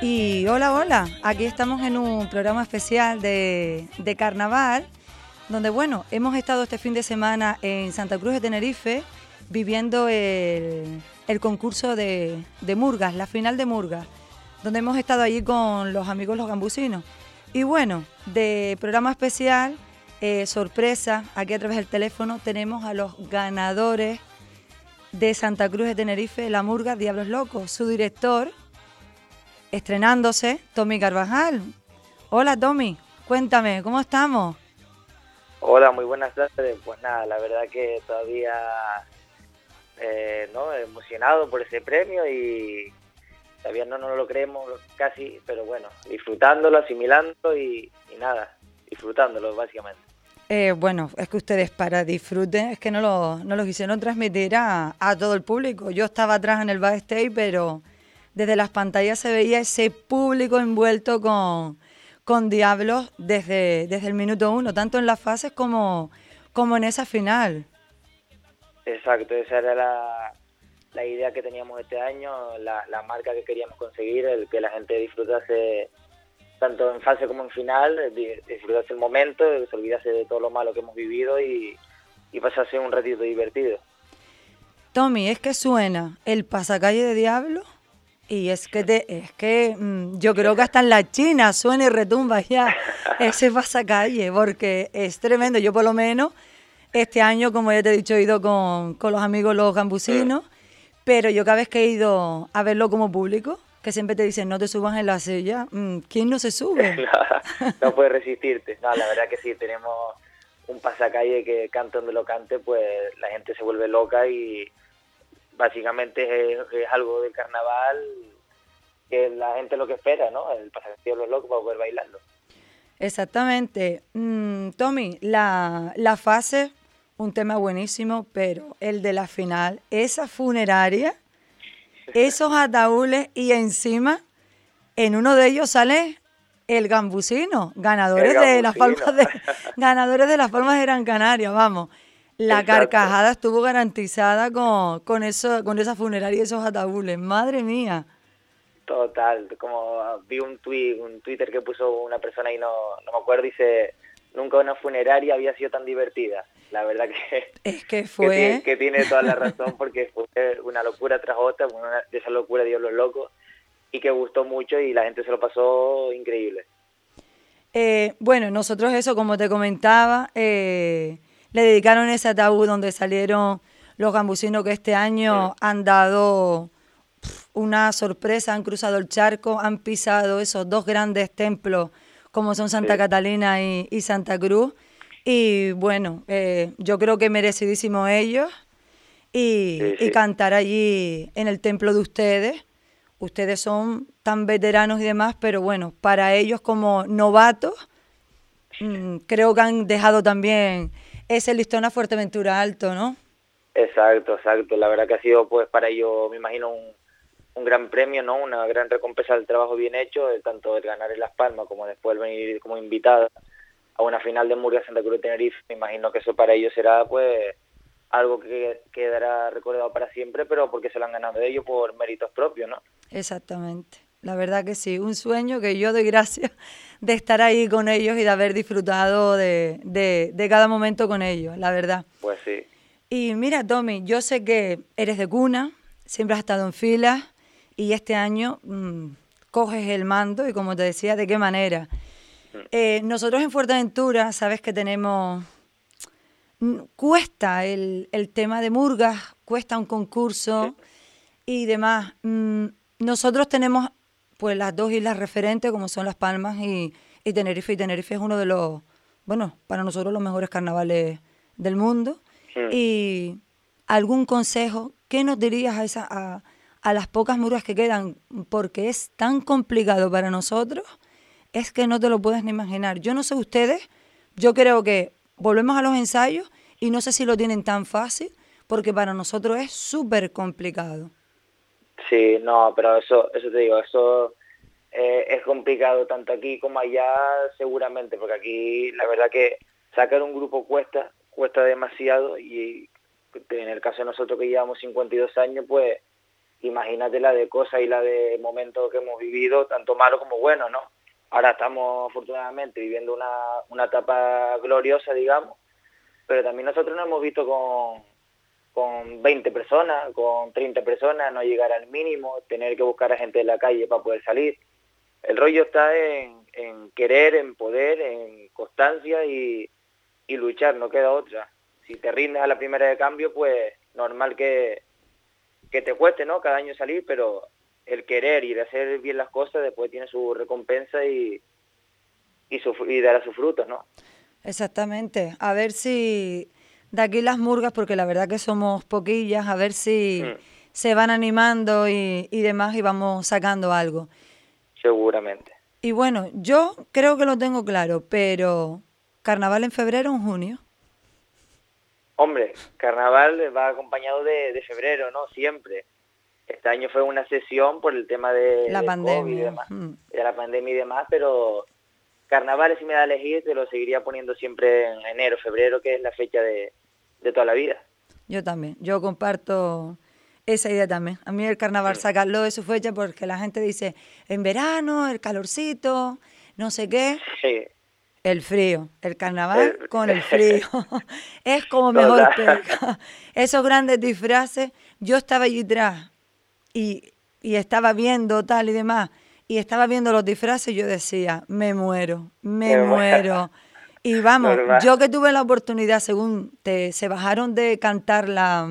Y hola, hola, aquí estamos en un programa especial de carnaval, donde bueno, hemos estado este fin de semana en Santa Cruz de Tenerife viviendo el concurso de Murgas, la final de Murgas, donde hemos estado allí con los amigos Los Gambusinos. Y bueno, de programa especial, sorpresa, aquí a través del teléfono tenemos a los ganadores de Santa Cruz de Tenerife, la Murga Diablos Locos, su director, estrenándose, Tommy Carvajal. Hola Tommy, cuéntame, ¿cómo estamos? Hola, muy buenas tardes. Pues nada, la verdad que todavía no, emocionado por ese premio y todavía no nos lo creemos casi, pero bueno, disfrutándolo, asimilando y nada, disfrutándolo básicamente. Bueno, es que ustedes para disfruten, es que no lo quisieron transmitir a todo el público. Yo estaba atrás en el backstage, pero desde las pantallas se veía ese público envuelto con Diablos desde el minuto uno, tanto en las fases como en esa final. Exacto, esa era la idea que teníamos este año, la marca que queríamos conseguir, el que la gente disfrutase tanto en fase como en final, disfrutase el momento, se olvidase de todo lo malo que hemos vivido y pasase un ratito divertido. Tommy, es que suena el pasacalle de Diablos. Y es que yo creo que hasta en la China suena y retumba ya ese pasacalle, porque es tremendo. Yo por lo menos este año, como ya te he dicho, he ido con los amigos Los Gambusinos, pero yo cada vez que he ido a verlo como público, que siempre te dicen no te subas en la silla, ¿quién no se sube? No puedes resistirte. No, la verdad que sí, tenemos un pasacalle que cante donde lo cante, pues la gente se vuelve loca y básicamente es algo del carnaval que la gente es lo que espera, ¿no? El pasajero de los locos para poder bailarlo. Exactamente. Tommy, la fase, un tema buenísimo, pero el de la final, esa funeraria, esos ataúdes y encima, en uno de ellos sale el Gambusino, ganadores de Las Palmas de Gran Canaria, vamos. La carcajada estuvo garantizada con esa funeraria y esos ataúdes. ¡Madre mía! Total, como vi un Twitter que puso una persona y no me acuerdo, dice, nunca una funeraria había sido tan divertida. La verdad que es que fue que tiene toda la razón, porque fue una locura tras otra, de esa locura Diablos Locos, y que gustó mucho y la gente se lo pasó increíble. Bueno, nosotros eso, como te comentaba, le dedicaron ese ataúd donde salieron Los Gambusinos, que este año han dado una sorpresa, han cruzado el charco, han pisado esos dos grandes templos como son Santa Catalina y Santa Cruz. Y bueno, yo creo que merecidísimo ellos y cantar allí en el templo de ustedes. Ustedes son tan veteranos y demás, pero bueno, para ellos como novatos creo que han dejado también ese listón a Fuerteventura alto, ¿no? Exacto. La verdad que ha sido, pues, para ellos, me imagino, un gran premio, ¿no? Una gran recompensa del trabajo bien hecho, tanto el ganar en Las Palmas como después el venir como invitada a una final de Murga Santa Cruz de Tenerife. Me imagino que eso para ellos será, pues, algo que quedará recordado para siempre, pero porque se lo han ganado ellos por méritos propios, ¿no? Exactamente. La verdad que sí, un sueño que yo doy gracias de estar ahí con ellos y de haber disfrutado de cada momento con ellos, la verdad. Pues sí. Y mira, Tommy, yo sé que eres de cuna, siempre has estado en fila y este año coges el mando y como te decía, ¿de qué manera? Nosotros en Fuerteventura, sabes que tenemos... Cuesta el tema de murgas, cuesta un concurso y demás. Nosotros tenemos... pues las dos islas referentes, como son Las Palmas y Tenerife. Y Tenerife es uno de los, bueno, para nosotros los mejores carnavales del mundo. Sí. Y algún consejo, ¿qué nos dirías a las pocas murgas que quedan? Porque es tan complicado para nosotros, es que no te lo puedes ni imaginar. Yo no sé ustedes, yo creo que volvemos a los ensayos y no sé si lo tienen tan fácil, porque para nosotros es súper complicado. Sí, no, pero eso te digo, eso es complicado tanto aquí como allá seguramente, porque aquí la verdad que sacar un grupo cuesta demasiado y en el caso de nosotros que llevamos 52 años, pues imagínate la de cosas y la de momentos que hemos vivido, tanto malos como buenos, ¿no? Ahora estamos afortunadamente viviendo una etapa gloriosa, digamos, pero también nosotros nos hemos visto con 20 personas, con 30 personas, no llegar al mínimo, tener que buscar a gente de la calle para poder salir. El rollo está en querer, en poder, en constancia y luchar, no queda otra. Si te rindes a la primera de cambio, pues normal que te cueste, ¿no?, cada año salir, pero el querer y el hacer bien las cosas después tiene su recompensa y dará sus frutos, ¿no? Exactamente. A ver si de aquí las murgas, porque la verdad que somos poquillas, a ver si se van animando y demás y vamos sacando algo. Seguramente. Y bueno, yo creo que lo tengo claro, pero ¿carnaval en febrero o en junio? Hombre, carnaval va acompañado de febrero, ¿no? Siempre. Este año fue una sesión por el tema de la pandemia. COVID y demás, de la pandemia y demás, pero carnavales, si me da a elegir, te lo seguiría poniendo siempre en enero, febrero, que es la fecha de toda la vida. Yo también, yo comparto esa idea también. A mí el carnaval sacarlo de su fecha porque la gente dice, en verano, el calorcito, no sé qué. Sí. El frío, el carnaval con el frío. Es como mejor pesca. Esos grandes disfraces, yo estaba allí atrás. Y estaba viendo tal y demás, y estaba viendo los disfraces y yo decía, me muero. Y vamos, normal. Yo que tuve la oportunidad, según se bajaron de cantar la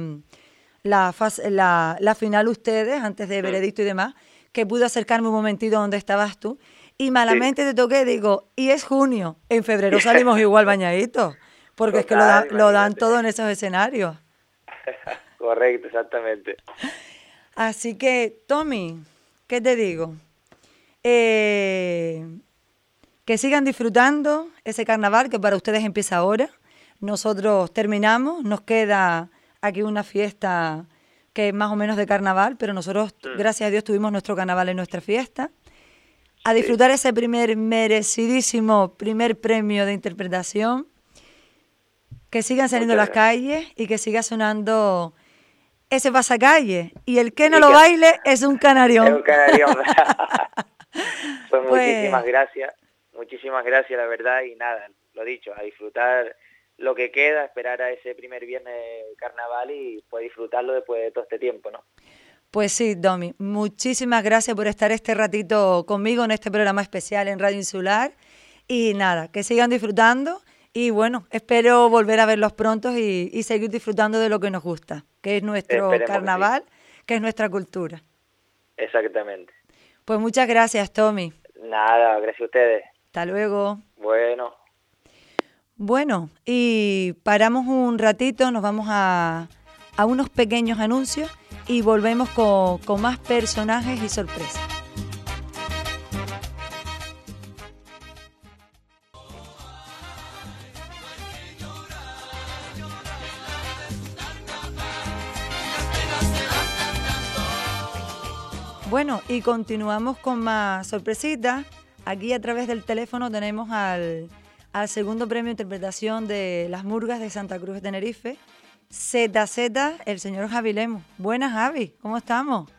final ustedes, antes de veredicto y demás, que pude acercarme un momentito donde estabas tú, y malamente te toqué, digo, y es junio, en febrero salimos igual bañaditos, porque total, es que lo dan todo en esos escenarios. Correcto, exactamente. Así que, Tommy, ¿qué te digo? Que sigan disfrutando ese carnaval que para ustedes empieza ahora. Nosotros terminamos, nos queda aquí una fiesta que es más o menos de carnaval, pero nosotros, gracias a Dios, tuvimos nuestro carnaval en nuestra fiesta. A disfrutar ese merecidísimo primer premio de interpretación. Que sigan saliendo a las calles y que siga sonando ese pasacalle, y el que no lo baile es un canarión. Es un canarión. Pues muchísimas gracias, la verdad, y nada, lo dicho, a disfrutar lo que queda, esperar a ese primer viernes de carnaval y poder disfrutarlo después de todo este tiempo, ¿no? Pues sí, Domi, muchísimas gracias por estar este ratito conmigo en este programa especial en Radio Insular, y nada, que sigan disfrutando. Y bueno, espero volver a verlos pronto y seguir disfrutando de lo que nos gusta, que es nuestro carnaval, que es nuestra cultura. Exactamente. Pues muchas gracias, Tommy. Nada, gracias a ustedes. Hasta luego. Bueno. Bueno, y paramos un ratito, nos vamos a unos pequeños anuncios y volvemos con más personajes y sorpresas. Bueno, y continuamos con más sorpresitas. Aquí a través del teléfono tenemos al segundo premio de interpretación de las murgas de Santa Cruz de Tenerife, ZZ, el señor Javi Lemo. Buenas, Javi, ¿cómo estamos?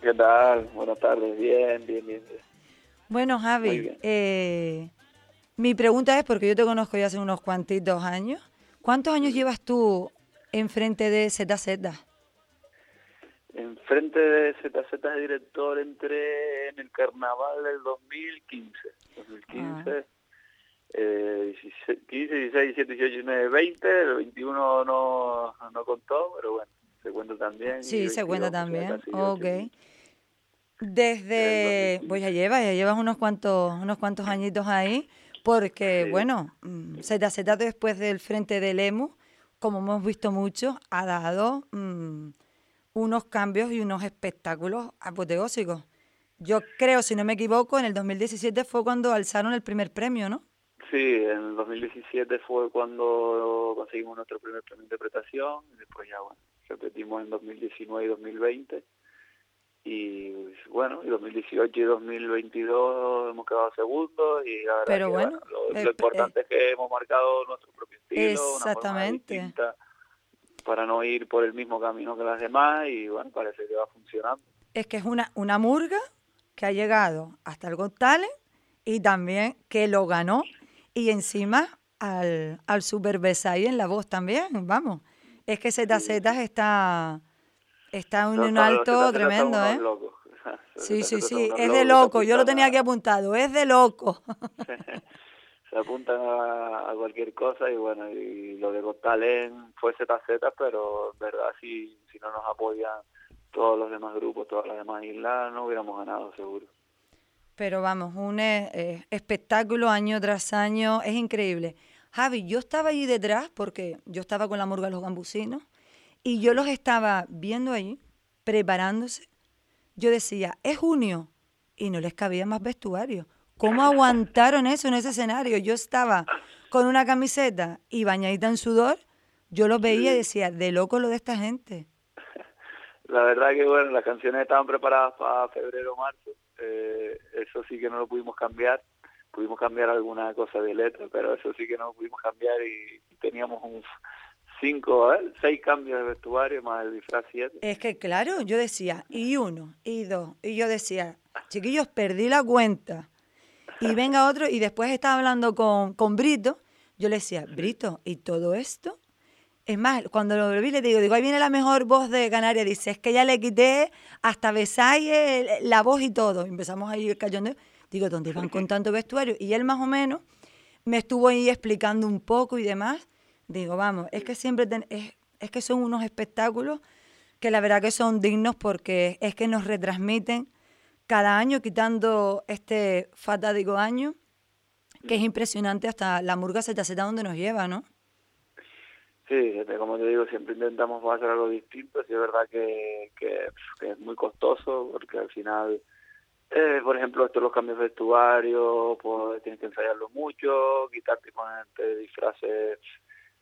¿Qué tal? Buenas tardes, bien. Bueno, Javi, bien. Mi pregunta es, porque yo te conozco ya hace unos cuantitos años, ¿cuántos años llevas tú enfrente de ZZ? Enfrente de ZZ de director entré en el carnaval del 2015, 15, 16, 17, 18, 19, 20, el 21 no contó, pero bueno, se cuenta también. Sí, 22, se cuenta también, o sea, ok. Desde, pues ya llevas unos cuantos añitos ahí, porque bueno, ZZ después del frente del EMU, como hemos visto mucho, ha dado unos cambios y unos espectáculos apoteósicos. Yo creo, si no me equivoco, en el 2017 fue cuando alzaron el primer premio, ¿no? Sí, en el 2017 fue cuando conseguimos nuestro primer premio de interpretación, y después ya, bueno, repetimos en 2019 y 2020, y bueno, en 2018 y 2022 hemos quedado segundos, y la verdad pero bueno, lo importante es que hemos marcado nuestro propio estilo, una forma distinta. para no ir por el mismo camino que las demás, y bueno, parece que va funcionando. Es que es una murga que ha llegado hasta el Got Talent y también que lo ganó, y encima al Super Besai en la voz también, vamos. Es que ZZ está en un alto tremendo, ¿eh? Sí, es de loco, yo lo tenía aquí apuntado, es de loco. Se apuntan a cualquier cosa, y bueno, y lo de Got Talent fue ZZ, pero en verdad si no nos apoyan todos los demás grupos, todas las demás islas, no hubiéramos ganado seguro. Pero vamos, un espectáculo año tras año, es increíble. Javi, yo estaba allí detrás porque yo estaba con la murga de Los Gambusinos y yo los estaba viendo allí, preparándose. Yo decía, es junio, y no les cabía más vestuario. ¿Cómo aguantaron eso en ese escenario? Yo estaba con una camiseta y bañadita en sudor, yo los veía y decía, de loco lo de esta gente. La verdad que bueno, las canciones estaban preparadas para febrero o marzo, eso sí que no lo pudimos cambiar. Pudimos cambiar alguna cosa de letra, pero eso sí que no pudimos cambiar, y teníamos un 6 cambios de vestuario más el disfraz 7. Es que claro, yo decía, y 1, y 2, y yo decía, chiquillos, perdí la cuenta. Y venga otro, y después estaba hablando con Brito, yo le decía, Brito, ¿y todo esto? Es más, cuando lo vi le digo, ahí viene la mejor voz de Canarias, dice, es que ya le quité hasta Besai la voz y todo. Empezamos ahí el cachondeo. Digo, ¿dónde van con tanto vestuario? Y él más o menos me estuvo ahí explicando un poco y demás. Digo, vamos, es que siempre es que son unos espectáculos que la verdad que son dignos, porque es que nos retransmiten cada año, quitando este fatídico año, que es impresionante hasta la murga ZZ donde nos lleva, ¿no? Sí, como te digo, siempre intentamos hacer algo distinto. Sí, es verdad que es muy costoso, porque al final... por ejemplo, estos los cambios de vestuario, pues tienes que ensayarlo mucho, quitarte y ponerte disfraces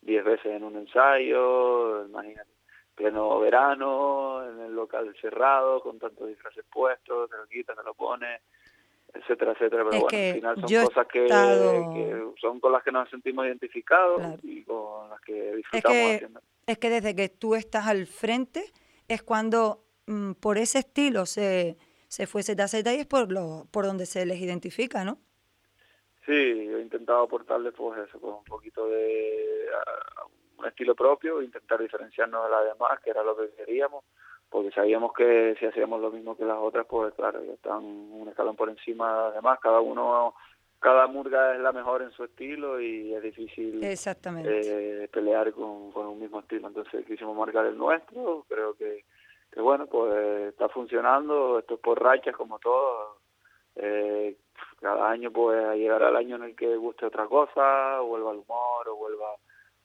10 veces en un ensayo, imagínate, pleno verano, en el local cerrado, con tantos disfraces puestos, te lo quitas, te lo pones, etcétera, etcétera. Pero es bueno, al final son cosas que son con las que nos sentimos identificados, claro, y con las que disfrutamos haciendo. Es que desde que tú estás al frente es cuando por ese estilo se fue ZZ, y es por donde se les identifica, ¿no? Sí, yo he intentado aportarles pues eso, con un poquito de un estilo propio, intentar diferenciarnos de las demás, que era lo que queríamos, porque sabíamos que si hacíamos lo mismo que las otras, pues claro, ya están un escalón por encima de las demás, cada murga es la mejor en su estilo y es difícil pelear con un mismo estilo, entonces quisimos marcar el nuestro, creo que bueno, pues está funcionando, esto es por rachas como todo, cada año pues llegará el año en el que guste otra cosa, o vuelva el humor, o vuelva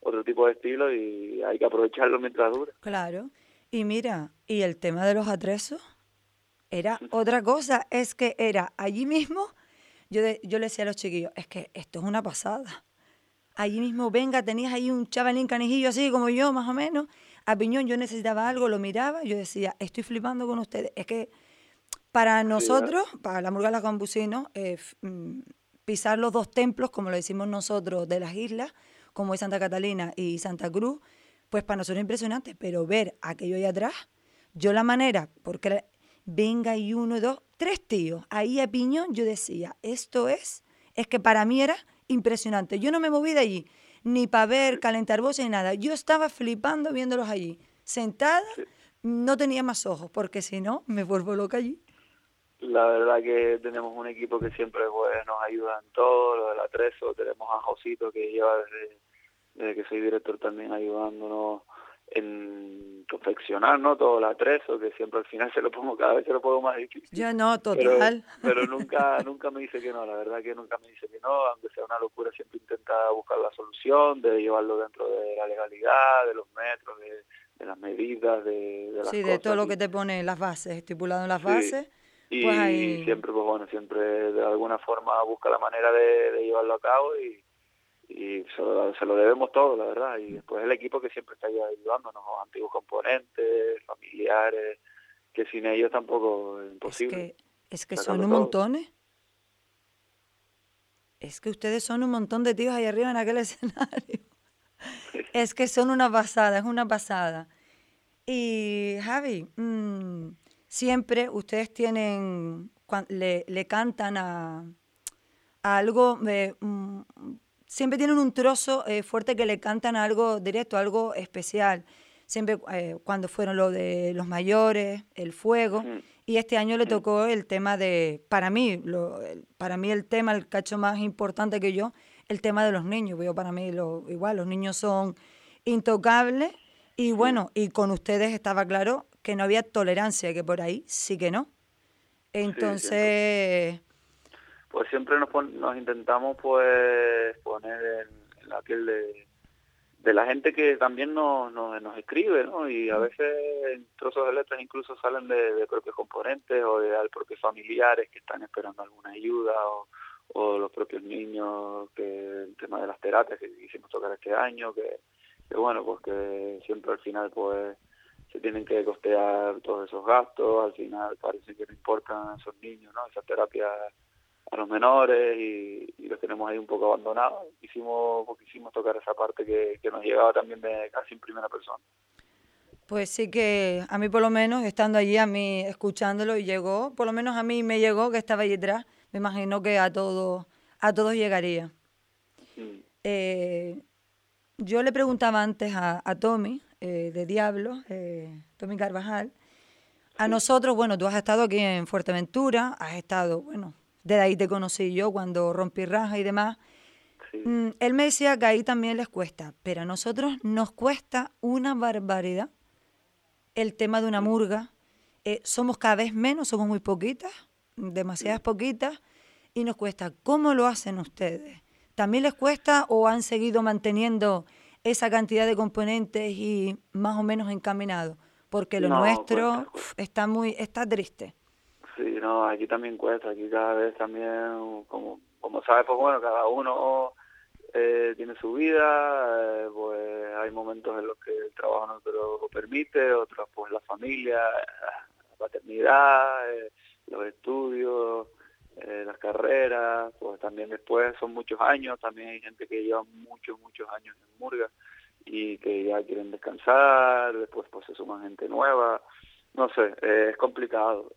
otro tipo de estilo, y hay que aprovecharlo mientras dura. Claro, y mira, y el tema de los atresos era otra cosa, es que era allí mismo, yo le decía a los chiquillos, es que esto es una pasada, allí mismo, venga, tenías ahí un chavalín canijillo así como yo, más o menos, a piñón, yo necesitaba algo, lo miraba, yo decía, estoy flipando con ustedes. Es que para nosotros, para la murga de los Gambusinos, pisar los dos templos, como lo decimos nosotros, de las islas, como es Santa Catalina y Santa Cruz, pues para nosotros es impresionante, pero ver aquello ahí atrás, yo la manera, porque venga y 1, 2, 3 tíos, ahí a piñón, yo decía, esto es que para mí era impresionante, yo no me moví de allí, ni para ver, calentar voces, ni nada. Yo estaba flipando viéndolos allí. Sentada, no tenía más ojos, porque si no, me vuelvo loca allí. La verdad que tenemos un equipo que siempre pues, nos ayuda en todo, lo del atrezo. Tenemos a Josito, que lleva desde que soy director también ayudándonos en confeccionar, ¿no?, todo el atrezo, que siempre al final cada vez se lo pongo más difícil. Ya no, total. Pero nunca me dice que no, la verdad que nunca me dice que no, aunque sea una locura, siempre intenta buscar la solución, de llevarlo dentro de la legalidad, de los metros, de las medidas, de las cosas. Sí, de todo lo que te pone las bases, estipulado en las bases. Y pues ahí... siempre, pues bueno, siempre de alguna forma busca la manera de llevarlo a cabo, y se lo debemos todo, la verdad, y después el equipo que siempre está ayudándonos, antiguos componentes, familiares, que sin ellos tampoco es imposible. Es que son un montón, ¿eh? Es que ustedes son un montón de tíos ahí arriba en aquel escenario. Es que son una pasada, es una pasada. Y Javi, siempre ustedes tienen, le cantan a algo, siempre tienen un trozo fuerte que le cantan a algo directo, a algo especial. Siempre cuando fueron lo de los mayores, el fuego, y este año le tocó el tema de, para mí el cacho más importante que yo, el tema de los niños. Yo para mí igual, los niños son intocables, y bueno, y con ustedes estaba claro que no había tolerancia, que por ahí sí que no. Entonces... Sí, pues siempre nos intentamos pues poner en la piel de la gente que también nos escribe, ¿no? Y a veces trozos de letras incluso salen de propios componentes o de propios familiares que están esperando alguna ayuda o los propios niños, que el tema de las terapias que hicimos tocar este año, que bueno, pues que siempre al final pues se tienen que costear todos esos gastos, al final parece que no importan a esos niños, ¿no? Esas terapias a los menores y los tenemos ahí un poco abandonados. Quisimos tocar esa parte que nos llegaba también de casi en primera persona. Pues sí que a mí por lo menos, estando allí, a mí escuchándolo, llegó, por lo menos a mí me llegó que estaba allí atrás, me imagino que a todos llegaría. Sí. Yo le preguntaba antes a Tommy, de Diablos, Tommy Carvajal, a nosotros, bueno, tú has estado aquí en Fuerteventura, has estado, bueno, desde ahí te conocí yo cuando rompí raja y demás. Sí. Él me decía que ahí también les cuesta, pero a nosotros nos cuesta una barbaridad el tema de una murga. Somos cada vez menos, somos muy poquitas, demasiadas poquitas, y nos cuesta. ¿Cómo lo hacen ustedes? ¿También les cuesta o han seguido manteniendo esa cantidad de componentes y más o menos encaminado? Porque lo nuestro está triste. Sí, no, aquí también cuesta, aquí cada vez también, como sabes, pues bueno, cada uno tiene su vida, pues hay momentos en los que el trabajo no te lo permite, otros pues la familia, la paternidad, los estudios, las carreras, pues también después son muchos años, también hay gente que lleva muchos años en murga y que ya quieren descansar, después pues se suman gente nueva. No sé, es complicado,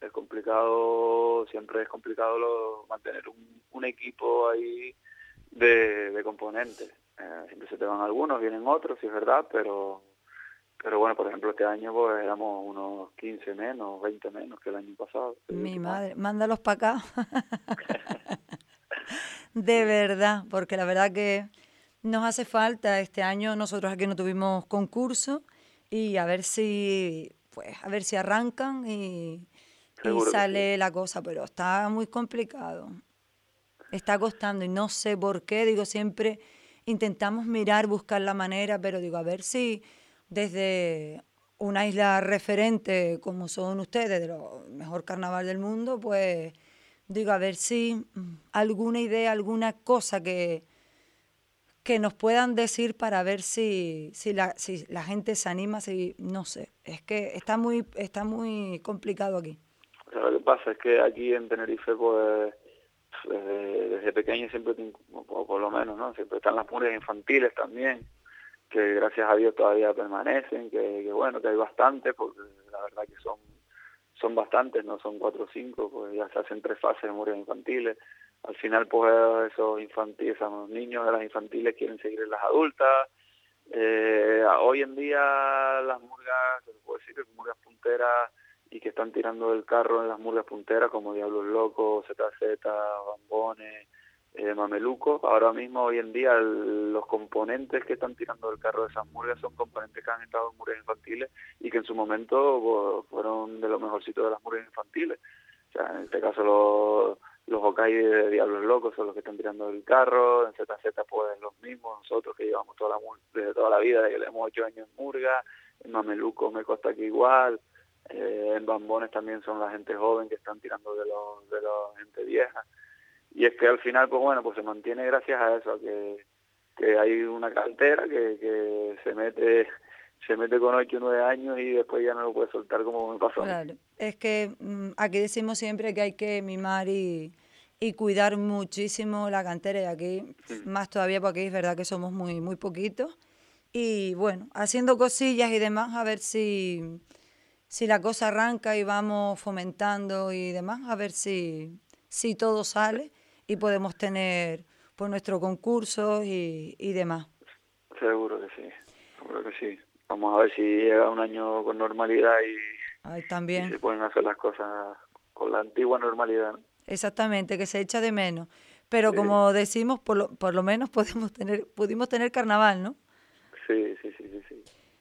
siempre es complicado mantener un equipo ahí de componentes. Siempre se te van algunos, vienen otros, sí es verdad, pero bueno, por ejemplo, este año pues éramos unos 15 menos, 20 menos que el año pasado. Mi madre, mándalos para acá. De verdad, porque la verdad que nos hace falta. Este año nosotros aquí no tuvimos concurso y a ver si arrancan y sale la cosa, pero está muy complicado, está costando y no sé por qué, digo, siempre intentamos mirar, buscar la manera, pero digo, a ver si desde una isla referente como son ustedes, de lo mejor carnaval del mundo, pues digo, a ver si alguna idea, alguna cosa que nos puedan decir para ver si la gente se anima, si no sé, es que está muy complicado aquí. O sea, lo que pasa es que aquí en Tenerife, pues, desde pequeño siempre, o por lo menos, ¿no? Siempre están las murgas infantiles también, que gracias a Dios todavía permanecen, que bueno, que hay bastantes, porque la verdad que son bastantes, no son 4 o 5, pues ya se hacen 3 fases de murgas infantiles. Al final, pues, esos niños de las infantiles quieren seguir en las adultas. Hoy en día las murgas, se puede decir, que murgas punteras y que están tirando el carro en las murgas punteras, como Diablos Locos, ZZ, Bambones, Mamelucos. Ahora mismo, hoy en día, los componentes que están tirando el carro de esas murgas son componentes que han estado en murgas infantiles y que en su momento fueron de lo mejorcito de las murgas infantiles. O sea, en este caso los Hokai de Diablos Locos son los que están tirando el carro, en ZZ pues los mismos, nosotros que llevamos desde toda la vida, que le hemos 8 años en murga, en Mameluco me consta que igual, en Bambones también son la gente joven que están tirando de la gente vieja. Y es que al final, pues bueno, pues se mantiene gracias a eso, que hay una cantera que se mete con 8 o 9 años y después ya no lo puede soltar, como me pasó. Claro, es que aquí decimos siempre que hay que mimar y cuidar muchísimo la cantera, y aquí más todavía, porque aquí es verdad que somos muy, muy poquitos Y bueno, haciendo cosillas y demás, a ver si la cosa arranca y vamos fomentando y demás, a ver si todo sale y podemos tener pues, nuestros concursos y demás. Seguro que sí, seguro que sí. Vamos a ver si llega un año con normalidad y se pueden hacer las cosas con la antigua normalidad, ¿no? Exactamente, que se echa de menos. Pero sí, como decimos, por lo menos pudimos tener carnaval, ¿no? Sí.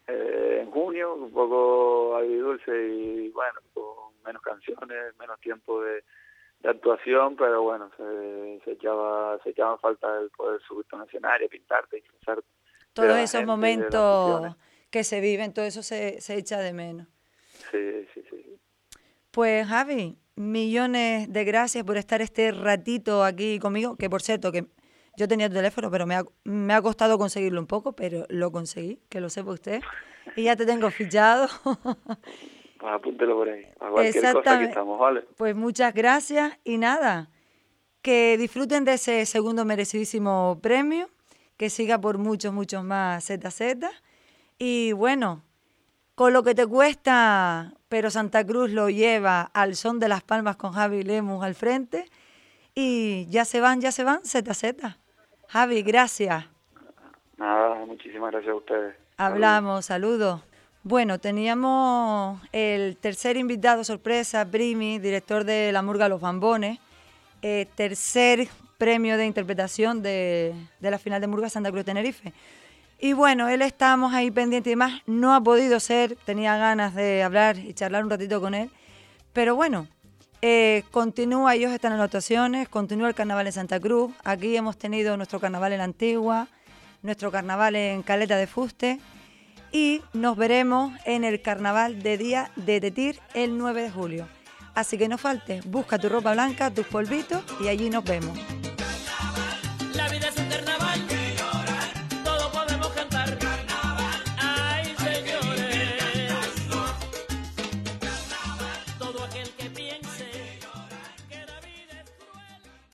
En junio, un poco agridulce y bueno, con menos canciones, menos tiempo de actuación, pero bueno, se echaba falta el poder subirte a un escenario, pintarte, disfrazarte. Todos esos momentos que se viven, todo eso se echa de menos. Sí. Pues Javi, millones de gracias por estar este ratito aquí conmigo, que por cierto, que yo tenía tu teléfono, pero me ha costado conseguirlo un poco, pero lo conseguí, que lo sepa usted, y ya te tengo fichado. Pues apúntelo por ahí, a cualquier cosa que estamos, ¿vale? Pues muchas gracias y nada, que disfruten de ese segundo merecidísimo premio, que siga por muchos más ZZ, y bueno, con lo que te cuesta, pero Santa Cruz lo lleva al son de las palmas con Javi Lemo al frente, y ya se van, ZZ. Javi, gracias. Nada, muchísimas gracias a ustedes. Hablamos, saludos. Bueno, teníamos el tercer invitado sorpresa, Brimi, director de la Murga Los Bambones, tercer premio de interpretación de la final de Murga Santa Cruz Tenerife. Y bueno, él estábamos ahí pendiente y demás, no ha podido ser, tenía ganas de hablar y charlar un ratito con él, pero bueno. Continúa, ellos están en las actuaciones, continúa el carnaval en Santa Cruz. Aquí hemos tenido nuestro carnaval en la Antigua, nuestro carnaval en Caleta de Fuste y nos veremos en el carnaval de Día de Tetir el 9 de julio. Así que no faltes, busca tu ropa blanca, tus polvitos y allí nos vemos.